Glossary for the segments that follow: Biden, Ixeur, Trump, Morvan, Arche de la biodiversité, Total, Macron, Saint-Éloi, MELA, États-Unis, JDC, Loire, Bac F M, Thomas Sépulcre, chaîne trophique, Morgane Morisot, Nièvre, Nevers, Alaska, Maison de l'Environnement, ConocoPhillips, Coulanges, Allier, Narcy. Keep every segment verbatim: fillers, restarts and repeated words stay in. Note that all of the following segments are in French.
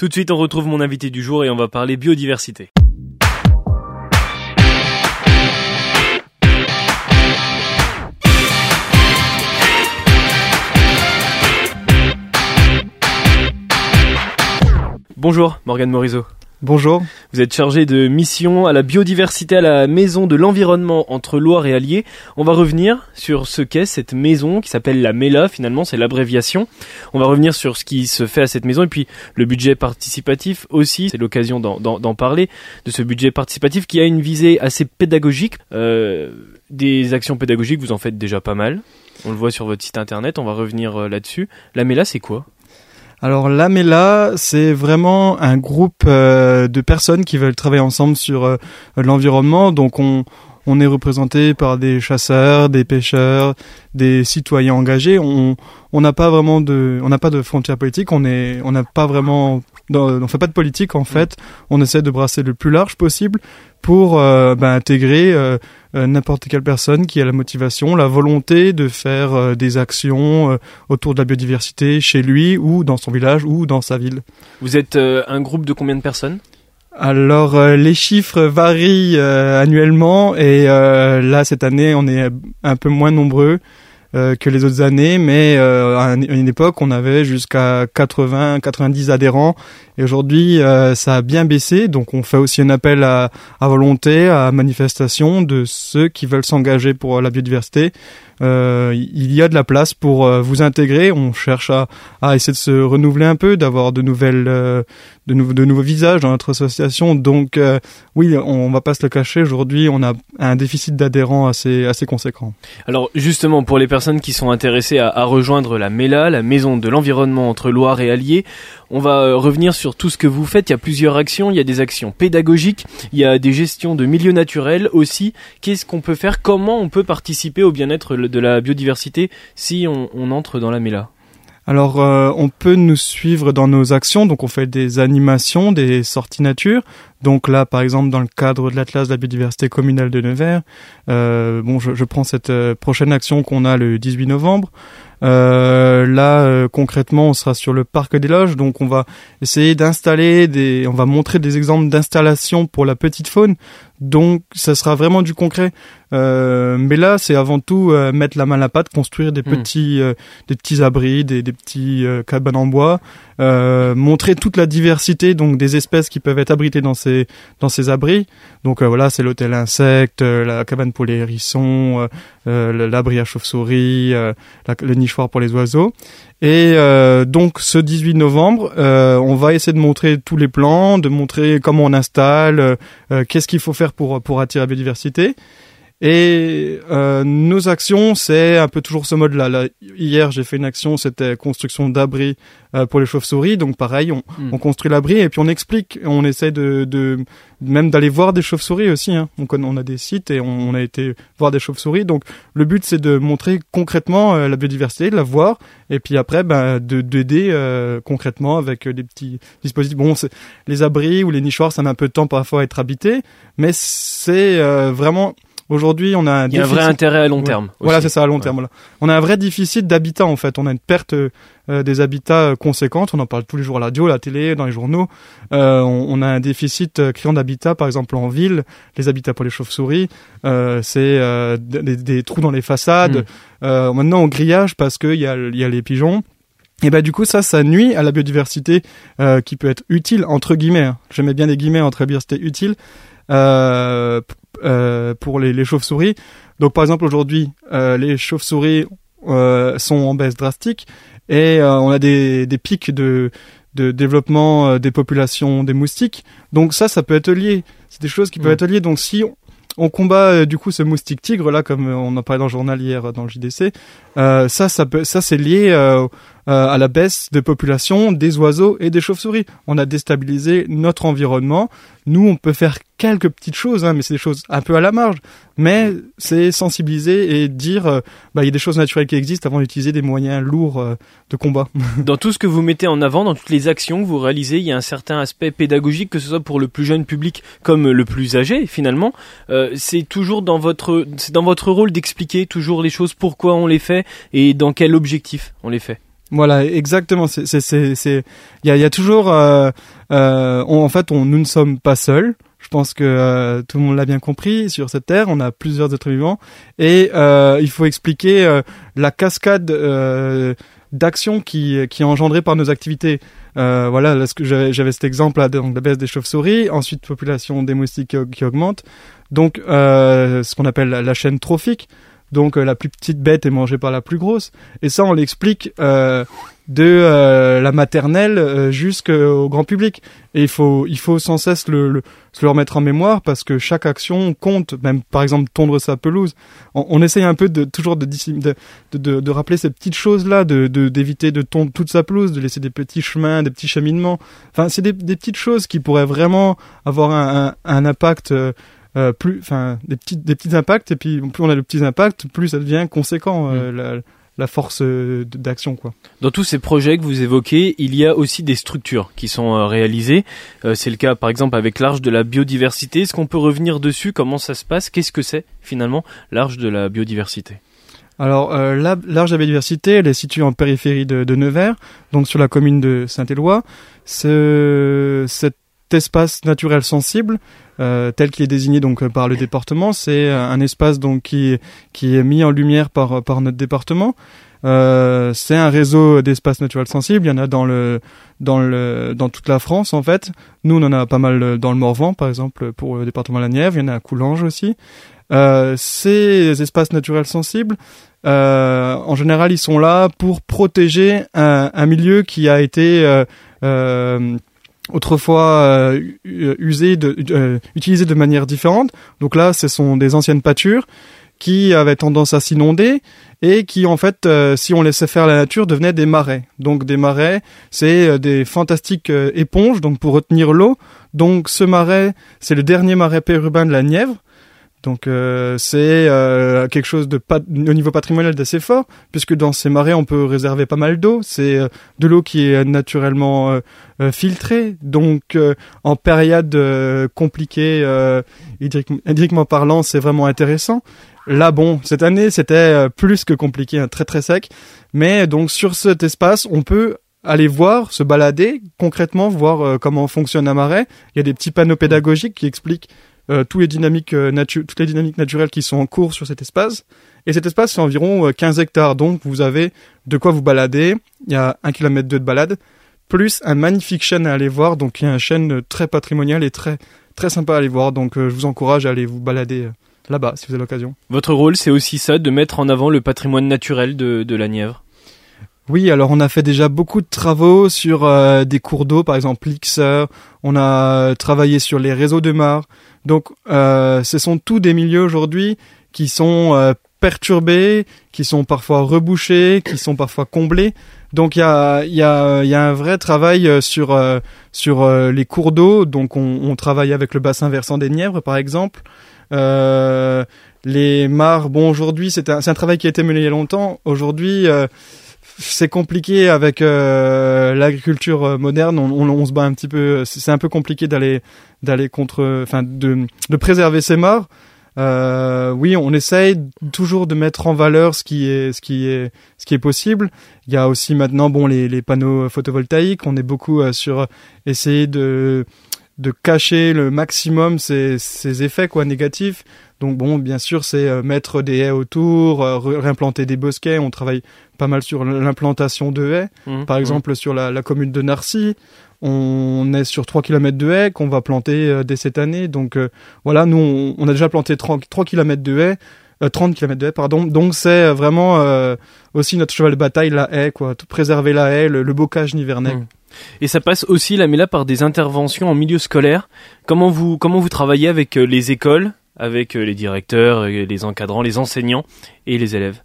Tout de suite, on retrouve mon invité du jour et on va parler biodiversité. Bonjour Morgane Morisot. Bonjour. Vous êtes chargé de mission à la biodiversité à la Maison de l'Environnement entre Loire et Allier. On va revenir sur ce qu'est cette maison qui s'appelle la MELA, finalement c'est l'abréviation. On va revenir sur ce qui se fait à cette maison et puis le budget participatif aussi. C'est l'occasion d'en, d'en, d'en parler, de ce budget participatif qui a une visée assez pédagogique. Euh, des actions pédagogiques, vous en faites déjà pas mal. On le voit sur votre site internet, on va revenir là-dessus. La MELA, c'est quoi ? Alors la MELA, c'est vraiment un groupe euh, de personnes qui veulent travailler ensemble sur euh, l'environnement. Donc on, on est représenté par des chasseurs, des pêcheurs, des citoyens engagés. On on n'a pas vraiment de on n'a pas de frontières politiques. On est on n'a pas vraiment on fait pas de politique en fait. On essaie de brasser le plus large possible pour euh, bah, intégrer euh, n'importe quelle personne qui a la motivation, la volonté de faire euh, des actions euh, autour de la biodiversité chez lui ou dans son village ou dans sa ville. Vous êtes euh, un groupe de combien de personnes ? Alors euh, les chiffres varient euh, annuellement et euh, là cette année on est un peu moins nombreux euh, que les autres années, mais euh, à une époque on avait jusqu'à quatre-vingts quatre-vingt-dix adhérents et aujourd'hui euh, ça a bien baissé, donc on fait aussi un appel à, à volonté, à manifestation de ceux qui veulent s'engager pour la biodiversité. Euh, il y a de la place pour euh, vous intégrer. On cherche à, à essayer de se renouveler un peu, d'avoir de nouvelles, euh, de, nou- de nouveaux visages dans notre association. Donc euh, oui, on, on va pas se le cacher. Aujourd'hui, on a un déficit d'adhérents assez, assez conséquent. Alors justement, pour les personnes qui sont intéressées à, à rejoindre la MELA, la Maison de l'Environnement entre Loire et Allier, on va euh, revenir sur tout ce que vous faites. Il y a plusieurs actions. Il y a des actions pédagogiques. Il y a des gestions de milieux naturels aussi. Qu'est-ce qu'on peut faire ? Comment on peut participer au bien-être de la biodiversité si on, on entre dans la MELA ? Alors euh, on peut nous suivre dans nos actions, donc on fait des animations, des sorties nature. Donc là par exemple dans le cadre de l'Atlas de la biodiversité communale de Nevers, euh, bon je, je prends cette euh, prochaine action qu'on a le dix-huit novembre. Euh, là euh, concrètement on sera sur le parc des Loges, donc on va essayer d'installer des, on va montrer des exemples d'installations pour la petite faune. Donc ça sera vraiment du concret. Euh, mais là c'est avant tout euh, mettre la main à la pâte, construire des petits, euh, des petits abris, des, des petits euh, cabanes en bois, euh, montrer toute la diversité donc des espèces qui peuvent être abritées dans ces, dans ces abris. Donc euh, voilà, c'est l'hôtel insectes, euh, la cabane pour les hérissons, euh, euh, l'abri à chauves-souris, euh, la, le nichoir pour les oiseaux. Et euh, donc ce dix-huit novembre, euh, on va essayer de montrer tous les plans, de montrer comment on installe, euh, qu'est-ce qu'il faut faire pour pour attirer la biodiversité. Et euh, nos actions, c'est un peu toujours ce mode-là. Là, hier, j'ai fait une action, c'était construction d'abris euh, pour les chauves-souris. Donc pareil, on, mmh. on construit l'abri et puis on explique. On essaie de, de même d'aller voir des chauves-souris aussi. Hein. On, on a des sites et on, on a été voir des chauves-souris. Donc le but, c'est de montrer concrètement euh, la biodiversité, de la voir et puis après, ben, bah, de d'aider euh, concrètement avec euh, des petits dispositifs. Bon, c'est, les abris ou les nichoirs, ça met un peu de temps parfois à être habité, mais c'est euh, vraiment aujourd'hui, on a un, il y a un vrai intérêt à long terme. Ouais. Voilà, c'est ça, à long ouais. terme. Voilà. On a un vrai déficit d'habitat, en fait. On a une perte euh, des habitats conséquente. On en parle tous les jours à la radio, à la télé, dans les journaux. Euh, on, on a un déficit euh, criant d'habitat, par exemple en ville. Les habitats pour les chauves-souris, euh, c'est euh, des, des trous dans les façades. Mmh. Euh, maintenant, on grillage parce qu'il y a, y a les pigeons. Et ben bah, du coup ça ça nuit à la biodiversité euh, qui peut être utile entre guillemets. Hein. Je mets bien des guillemets entre biodiversité utile euh, euh, pour les, les chauves-souris. Donc par exemple aujourd'hui euh, les chauves-souris euh, sont en baisse drastique et euh, on a des, des pics de de développement euh, des populations des moustiques. Donc ça ça peut être lié. C'est des choses qui peuvent mmh. être liées. Donc si on, on combat euh, du coup ce moustique tigre là, comme on en parlait dans le journal hier dans le J D C, euh, ça ça peut ça c'est lié euh, euh, à la baisse de population des oiseaux et des chauves-souris. On a déstabilisé notre environnement. Nous on peut faire quelques petites choses, hein, mais c'est des choses un peu à la marge. Mais c'est sensibiliser et dire, euh, bah il y a des choses naturelles qui existent avant d'utiliser des moyens lourds euh, de combat. Dans tout ce que vous mettez en avant, dans toutes les actions que vous réalisez, il y a un certain aspect pédagogique, que ce soit pour le plus jeune public comme le plus âgé finalement. Euh, c'est toujours dans votre, c'est dans votre rôle d'expliquer toujours les choses, pourquoi on les fait et dans quel objectif on les fait. Voilà, exactement. C'est, c'est, c'est, c'est... Il y a, il y a toujours. Euh, euh, on, en fait, on, nous ne sommes pas seuls. Je pense que euh, tout le monde l'a bien compris. Sur cette terre, on a plusieurs êtres vivants, et euh, il faut expliquer euh, la cascade euh, d'actions qui, qui est engendrée par nos activités. Euh, voilà, là, ce que j'avais, j'avais cet exemple là, donc la baisse des chauves-souris, ensuite population des moustiques qui, qui augmente, donc euh, ce qu'on appelle la, la chaîne trophique. Donc euh, la plus petite bête est mangée par la plus grosse, et ça on l'explique euh, de euh, la maternelle euh, jusqu'au grand public. Et il faut il faut sans cesse le, le se le remettre en mémoire, parce que chaque action compte. Même par exemple tondre sa pelouse, on, on essaye un peu de toujours de de, de de rappeler ces petites choses là, de, de d'éviter de tondre toute sa pelouse, de laisser des petits chemins, des petits cheminements. Enfin c'est des, des petites choses qui pourraient vraiment avoir un un, un impact. Euh, Euh, plus, enfin, des petits, des petits impacts, et puis plus on a de petits impacts, plus ça devient conséquent euh, mmh. la, la force euh, d'action, quoi. Dans tous ces projets que vous évoquez, il y a aussi des structures qui sont euh, réalisées. Euh, c'est le cas, par exemple, avec l'Arche de la biodiversité. Est-ce qu'on peut revenir dessus ? Comment ça se passe ? Qu'est-ce que c'est finalement l'Arche de la biodiversité ? Alors, euh, la, l'Arche de la biodiversité, elle est située en périphérie de, de Nevers, donc sur la commune de Saint-Éloi. Ce, cette espace naturel sensible euh, tel qu'il est désigné donc par le département, c'est un espace donc qui qui est mis en lumière par par notre département. Euh, c'est un réseau d'espaces naturels sensibles. Il y en a dans le dans le dans toute la France en fait. Nous on en a pas mal dans le Morvan par exemple pour le département de la Nièvre. Il y en a à Coulanges aussi. Euh, ces espaces naturels sensibles, euh, en général ils sont là pour protéger un, un milieu qui a été euh, euh, autrefois euh, usé de, euh, utilisé de manière différente. Donc là, ce sont des anciennes pâtures qui avaient tendance à s'inonder et qui, en fait, euh, si on laissait faire la nature, devenaient des marais. Donc des marais, c'est des fantastiques euh, éponges, donc pour retenir l'eau. Donc ce marais, c'est le dernier marais périurbain de la Nièvre. Donc euh, c'est euh, quelque chose de pat- au niveau patrimonial d'assez fort, puisque dans ces marais on peut réserver pas mal d'eau. C'est euh, de l'eau qui est naturellement euh, euh, filtrée. Donc euh, en période euh, compliquée euh, hydrique- hydriquement parlant, c'est vraiment intéressant. Là bon, cette année c'était euh, plus que compliqué, hein, très très sec. Mais donc sur cet espace, on peut aller voir, se balader concrètement, voir euh, comment fonctionne un marais. Il y a des petits panneaux pédagogiques qui expliquent Euh, tous les dynamiques, euh, natu- toutes les dynamiques naturelles qui sont en cours sur cet espace. Et cet espace, c'est environ euh, quinze hectares. Donc, vous avez de quoi vous balader. Il y a un virgule deux kilomètres de balade, plus un magnifique chêne à aller voir. Donc, il y a un chêne très patrimonial et très, très sympa à aller voir. Donc, euh, je vous encourage à aller vous balader euh, là-bas, si vous avez l'occasion. Votre rôle, c'est aussi ça, de mettre en avant le patrimoine naturel de, de la Nièvre ? Oui, alors on a fait déjà beaucoup de travaux sur euh, des cours d'eau, par exemple l'Ixeur. On a travaillé sur les réseaux de mares. Donc, euh, ce sont tous des milieux aujourd'hui qui sont euh, perturbés, qui sont parfois rebouchés, qui sont parfois comblés. Donc, il y a, il y a, il y a un vrai travail sur euh, sur euh, les cours d'eau. Donc, on, on travaille avec le bassin versant des Nièvres, par exemple. Euh, les mares. Bon, aujourd'hui, c'est un, c'est un travail qui a été mené il y a longtemps. Aujourd'hui, euh, c'est compliqué avec euh, l'agriculture moderne. On, on, on se bat un petit peu. C'est un peu compliqué d'aller, d'aller contre, enfin, de, de préserver ces mares. Euh, oui, on essaye toujours de mettre en valeur ce qui est, ce qui est, ce qui est possible. Il y a aussi maintenant, bon, les, les panneaux photovoltaïques. On est beaucoup euh, sur essayer de, de cacher le maximum ces, ces effets, quoi, négatifs. Donc bon, bien sûr, c'est euh, mettre des haies autour, euh, réimplanter des bosquets. On travaille pas mal sur l'implantation de haies. Mmh, Par exemple, mmh. sur la, la commune de Narcy, on est sur trois kilomètres de haies qu'on va planter euh, dès cette année. Donc euh, voilà, nous, on, on a déjà planté trente kilomètres de haies, euh, trente kilomètres de haies, pardon. Donc c'est vraiment euh, aussi notre cheval de bataille, la haie, quoi. Tout préserver la haie, le, le bocage nivernais. Mmh. Et ça passe aussi, la MELA, par des interventions en milieu scolaire. Comment vous, comment vous travaillez avec euh, les écoles ? Avec les directeurs, les encadrants, les enseignants et les élèves.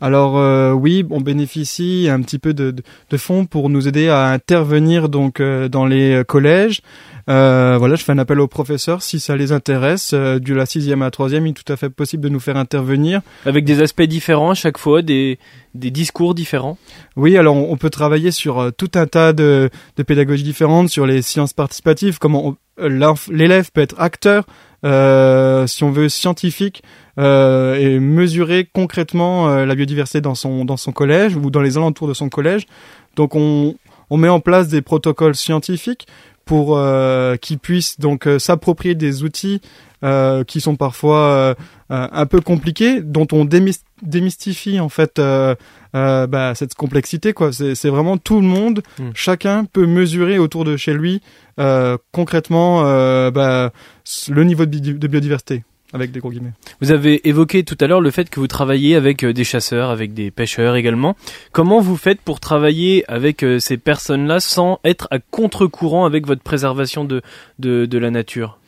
Alors euh, oui, on bénéficie un petit peu de, de, de fonds pour nous aider à intervenir donc euh, dans les collèges. Euh, voilà, je fais un appel aux professeurs si ça les intéresse. Euh, de la sixième à la troisième, il est tout à fait possible de nous faire intervenir. Avec des aspects différents à chaque fois, des, des discours différents. Oui, alors on, on peut travailler sur euh, tout un tas de, de pédagogies différentes, sur les sciences participatives, comment on, euh, l'élève peut être acteur euh, si on veut, scientifique euh, et mesurer concrètement euh, la biodiversité dans son, dans son collège ou dans les alentours de son collège. Donc on, on met en place des protocoles scientifiques pour euh, qu'ils puissent donc euh, s'approprier des outils euh, qui sont parfois euh, euh, un peu compliqués, dont on démyst- démystifie en fait euh, euh, bah, cette complexité, quoi. C'est, c'est vraiment tout le monde, mmh. chacun peut mesurer autour de chez lui euh, concrètement euh, bah, le niveau de, bi- de biodiversité. Avec des gros guillemets. Vous avez évoqué tout à l'heure le fait que vous travaillez avec des chasseurs, avec des pêcheurs également. Comment vous faites pour travailler avec ces personnes-là sans être à contre-courant avec votre préservation de, de, de la nature ?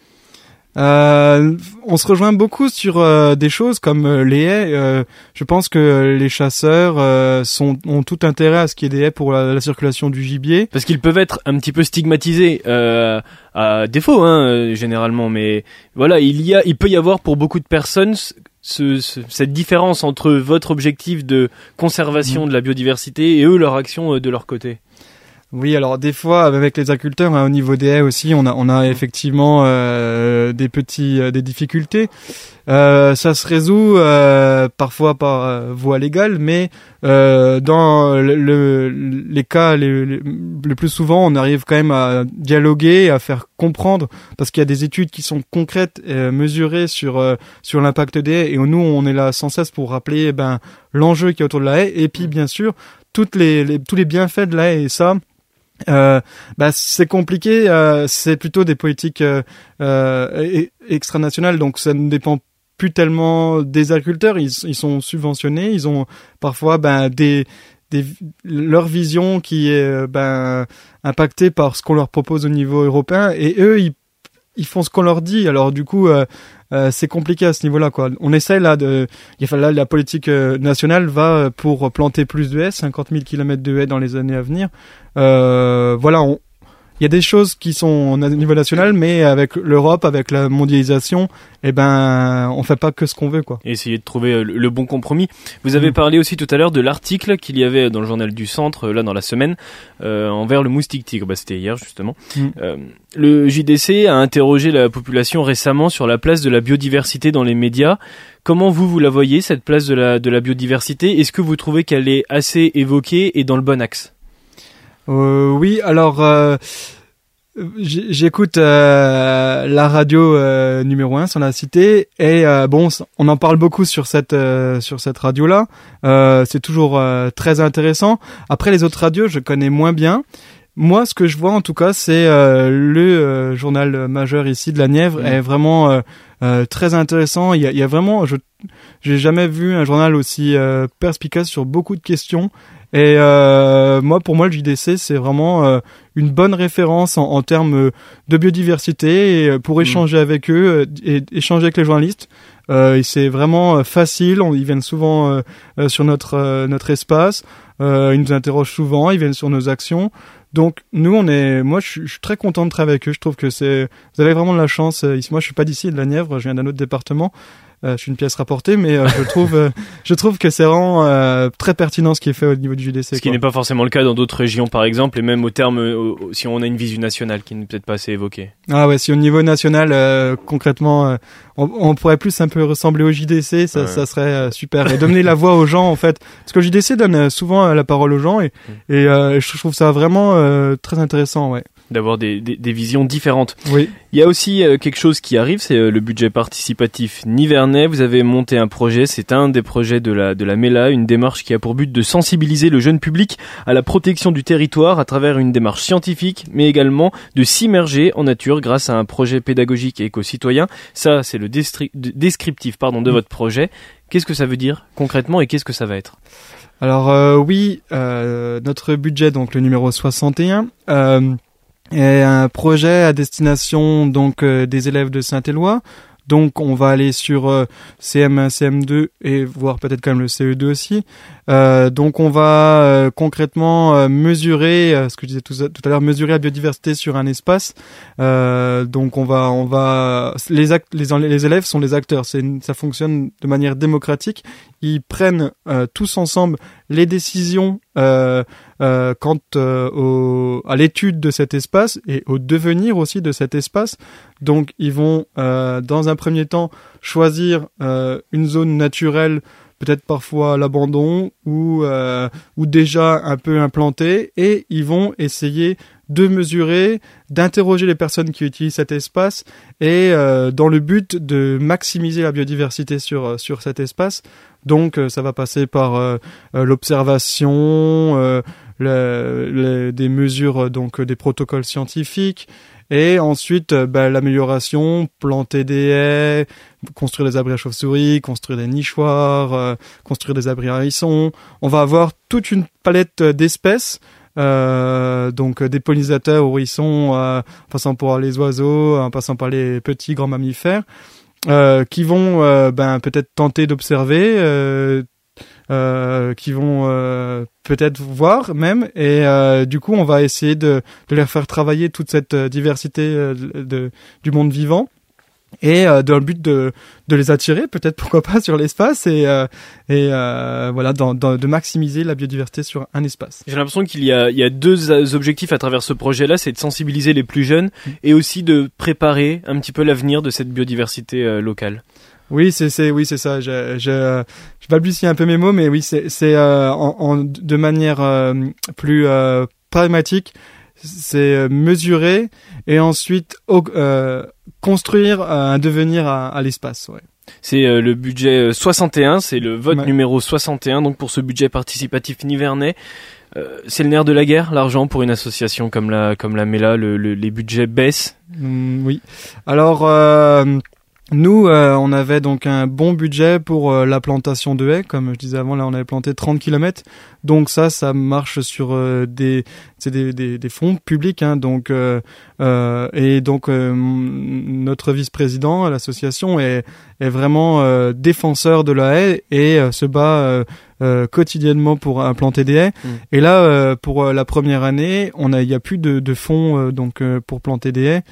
Euh, on se rejoint beaucoup sur euh, des choses comme euh, les haies. Euh, je pense que les chasseurs euh, sont, ont tout intérêt à ce qu'il y ait des haies pour la, la circulation du gibier. Parce qu'ils peuvent être un petit peu stigmatisés euh, à défaut, hein, euh, généralement. Mais voilà, il y a, il peut y avoir pour beaucoup de personnes ce, ce, cette différence entre votre objectif de conservation mmh. de la biodiversité et eux leur action euh, de leur côté. Oui, alors des fois avec les agriculteurs, hein, au niveau des haies aussi, on a on a effectivement euh, des petits euh, des difficultés. Euh, ça se résout euh, parfois par euh, voie légale, mais euh, dans le, le, les cas les, les, le plus souvent, on arrive quand même à dialoguer, à faire comprendre, parce qu'il y a des études qui sont concrètes, euh, mesurées sur euh, sur l'impact des haies, et nous on est là sans cesse pour rappeler eh ben l'enjeu qui est autour de la haie, et puis bien sûr toutes les, les tous les bienfaits de la haie, et ça. Euh, bah c'est compliqué, euh, c'est plutôt des politiques euh, euh, extranationales, donc ça ne dépend plus tellement des agriculteurs. Ils, ils sont subventionnés, ils ont parfois ben des, des leur vision qui est ben impactée par ce qu'on leur propose au niveau européen, et eux ils ils font ce qu'on leur dit. Alors du coup euh, euh, c'est compliqué à ce niveau-là, quoi. On essaie là de là, la politique nationale va pour planter plus de haies, cinquante mille kilomètres de haies dans les années à venir. Euh, voilà, on... il y a des choses qui sont au niveau national, mais avec l'Europe, avec la mondialisation, eh ben, on fait pas que ce qu'on veut, quoi. Essayez de trouver le bon compromis. Vous avez mmh. parlé aussi tout à l'heure de l'article qu'il y avait dans le journal du Centre, là dans la semaine, euh, envers le moustique tigre. Bah, c'était hier justement. Mmh. Euh, le J D C a interrogé la population récemment sur la place de la biodiversité dans les médias. Comment vous vous la voyez, cette place de la de la biodiversité ? Est-ce que vous trouvez qu'elle est assez évoquée et dans le bon axe ? Euh, oui, alors euh, j'écoute euh, la radio euh, numéro un sur la cité, et euh, bon, on en parle beaucoup sur cette euh, sur cette radio-là. Euh, c'est toujours euh, très intéressant. Après, les autres radios, je connais moins bien. Moi, ce que je vois en tout cas, c'est euh, le euh, journal majeur ici de la Nièvre, mmh. est vraiment euh, euh, très intéressant. Il y a, il y a vraiment, je j'ai jamais vu un journal aussi euh, perspicace sur beaucoup de questions. Et euh, moi, pour moi, le J D C, c'est vraiment euh, une bonne référence en, en termes de biodiversité, et pour échanger mmh. avec eux et échanger avec les journalistes. Euh, et c'est vraiment facile. On, ils viennent souvent euh, euh, sur notre euh, notre espace. Euh, ils nous interrogent souvent. Ils viennent sur nos actions. Donc nous, on est. Moi, je, je suis très content de travailler avec eux. Je trouve que c'est. Vous avez vraiment de la chance. Moi, je suis pas d'ici, de la Nièvre. Je viens d'un autre département. Euh, je suis une pièce rapportée, mais euh, je trouve euh, je trouve que c'est vraiment euh, très pertinent ce qui est fait au niveau du J D C. Ce quoi. Qui n'est pas forcément le cas dans d'autres régions, par exemple, et même au terme euh, si on a une vision nationale qui n'est peut-être pas assez évoquée. Ah ouais, si au niveau national euh, concrètement euh, on, on pourrait plus un peu ressembler au J D C, ça, ouais. ça serait euh, super, et donner la voix aux gens en fait, parce que le J D C donne souvent la parole aux gens, et et euh, je trouve ça vraiment euh, très intéressant, ouais. D'avoir des, des, des visions différentes. Oui. Il y a aussi euh, quelque chose qui arrive, c'est euh, le budget participatif nivernais. Vous avez monté un projet, c'est un des projets de la de la MELA, une démarche qui a pour but de sensibiliser le jeune public à la protection du territoire à travers une démarche scientifique, mais également de s'immerger en nature grâce à un projet pédagogique et éco-citoyen. Ça, c'est le destri- descriptif pardon, de mmh. votre projet. Qu'est-ce que ça veut dire concrètement, et qu'est-ce que ça va être ? Alors euh, oui, euh, notre budget, donc le numéro soixante et un... Euh, et un projet à destination donc euh, des élèves de Saint-Éloi. Donc on va aller sur euh, C M un, C M deux, et voire peut-être quand même le C E deux aussi. Euh, donc on va euh, concrètement euh, mesurer, euh, ce que je disais tout, tout à l'heure, mesurer la biodiversité sur un espace. Euh, donc on va, on va, les, act- les, les élèves sont les acteurs. C'est, ça fonctionne de manière démocratique. Ils prennent euh, tous ensemble les décisions euh, euh, quant euh, au, à l'étude de cet espace et au devenir aussi de cet espace. Donc ils vont euh, dans un premier temps choisir euh, une zone naturelle, peut-être parfois à l'abandon ou, euh, ou déjà un peu implantée, et ils vont essayer de mesurer, d'interroger les personnes qui utilisent cet espace et euh, dans le but de maximiser la biodiversité sur, sur cet espace. Donc euh, ça va passer par euh, l'observation, euh, le, le, des mesures, donc des protocoles scientifiques, et ensuite euh, bah, l'amélioration, planter des haies, construire des abris à chauves-souris, construire des nichoirs, euh, construire des abris à hérissons. On va avoir toute une palette d'espèces. Euh, donc des pollinisateurs, hérissons, euh, en passant par les oiseaux, en passant par les petits grands mammifères, euh, qui vont euh, ben, peut-être tenter d'observer, euh, euh, qui vont euh, peut-être voir même, et euh, du coup on va essayer de, de leur faire travailler toute cette diversité euh, de, du monde vivant, et euh, dans le but de, de les attirer peut-être, pourquoi pas, sur l'espace, et, euh, et euh, voilà, dans, dans, de maximiser la biodiversité sur un espace. J'ai l'impression qu'il y a, il y a deux objectifs à travers ce projet-là, c'est de sensibiliser les plus jeunes et aussi de préparer un petit peu l'avenir de cette biodiversité euh, locale. Oui, c'est, c'est, oui, c'est ça. Je, je, je balbutie un peu mes mots, mais oui, c'est, c'est euh, en, en, de manière euh, plus euh, pragmatique, c'est mesurer et ensuite euh, construire un devenir à, à l'espace. Ouais. C'est euh, le budget soixante et un, c'est le vote ouais. numéro soixante et un, donc pour ce budget participatif nivernais. Euh, c'est le nerf de la guerre, l'argent, pour une association comme la, comme la MELA, le, le, les budgets baissent. Mmh, oui. Alors... Euh... Nous, euh, on avait donc un bon budget pour euh, la plantation de haies. Comme je disais avant, là, on avait planté trente kilomètres. Donc ça, ça marche sur euh, des, c'est des, des, des fonds publics, hein. Donc euh, euh, et donc euh, notre vice-président, l'association, est, est vraiment euh, défenseur de la haie et euh, se bat euh, euh, quotidiennement pour implanter des haies. Mmh. Et là, euh, pour euh, la première année, on a, il y a plus de, de fonds euh, donc euh, pour planter des haies.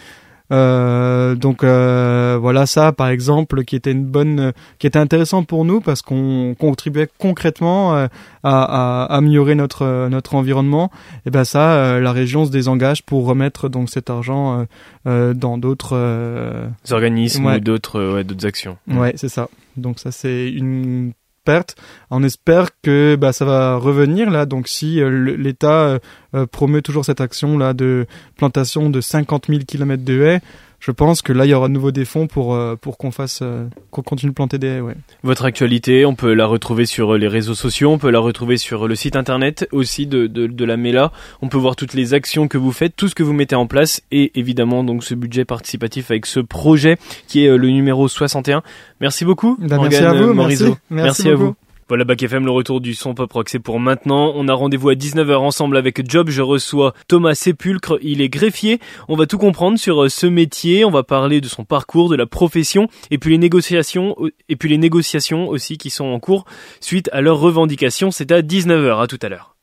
Euh, donc euh, voilà, ça par exemple qui était une bonne euh, qui était intéressant pour nous parce qu'on contribuait concrètement euh, à, à améliorer notre euh, notre environnement, et ben ça euh, la région se désengage pour remettre donc cet argent euh, euh, dans d'autres euh... organismes ouais. ou d'autres euh, ouais, d'autres actions. Ouais, c'est ça. Donc ça c'est une perte. On espère que bah, ça va revenir là. Donc si euh, l'État euh, promeut toujours cette action là de plantation de cinquante mille kilomètres de haies, je pense que là il y aura de nouveau des fonds pour euh, pour qu'on fasse euh, qu'on continue de planter des haies. Ouais. Votre actualité, on peut la retrouver sur les réseaux sociaux, on peut la retrouver sur le site internet aussi de de, de la MELA. On peut voir toutes les actions que vous faites, tout ce que vous mettez en place, et évidemment donc ce budget participatif avec ce projet qui est euh, le numéro soixante et un. Merci beaucoup, ben, Morgane, merci à vous, Morisot. Merci, merci, merci à vous. Voilà, Bac F M, le retour du son pop rock, c'est pour maintenant. On a rendez-vous à dix-neuf heures ensemble avec Job. Je reçois Thomas Sépulcre, il est greffier. On va tout comprendre sur ce métier. On va parler de son parcours, de la profession, et puis les négociations, et puis les négociations aussi qui sont en cours suite à leurs revendications. C'est à dix-neuf heures. À tout à l'heure.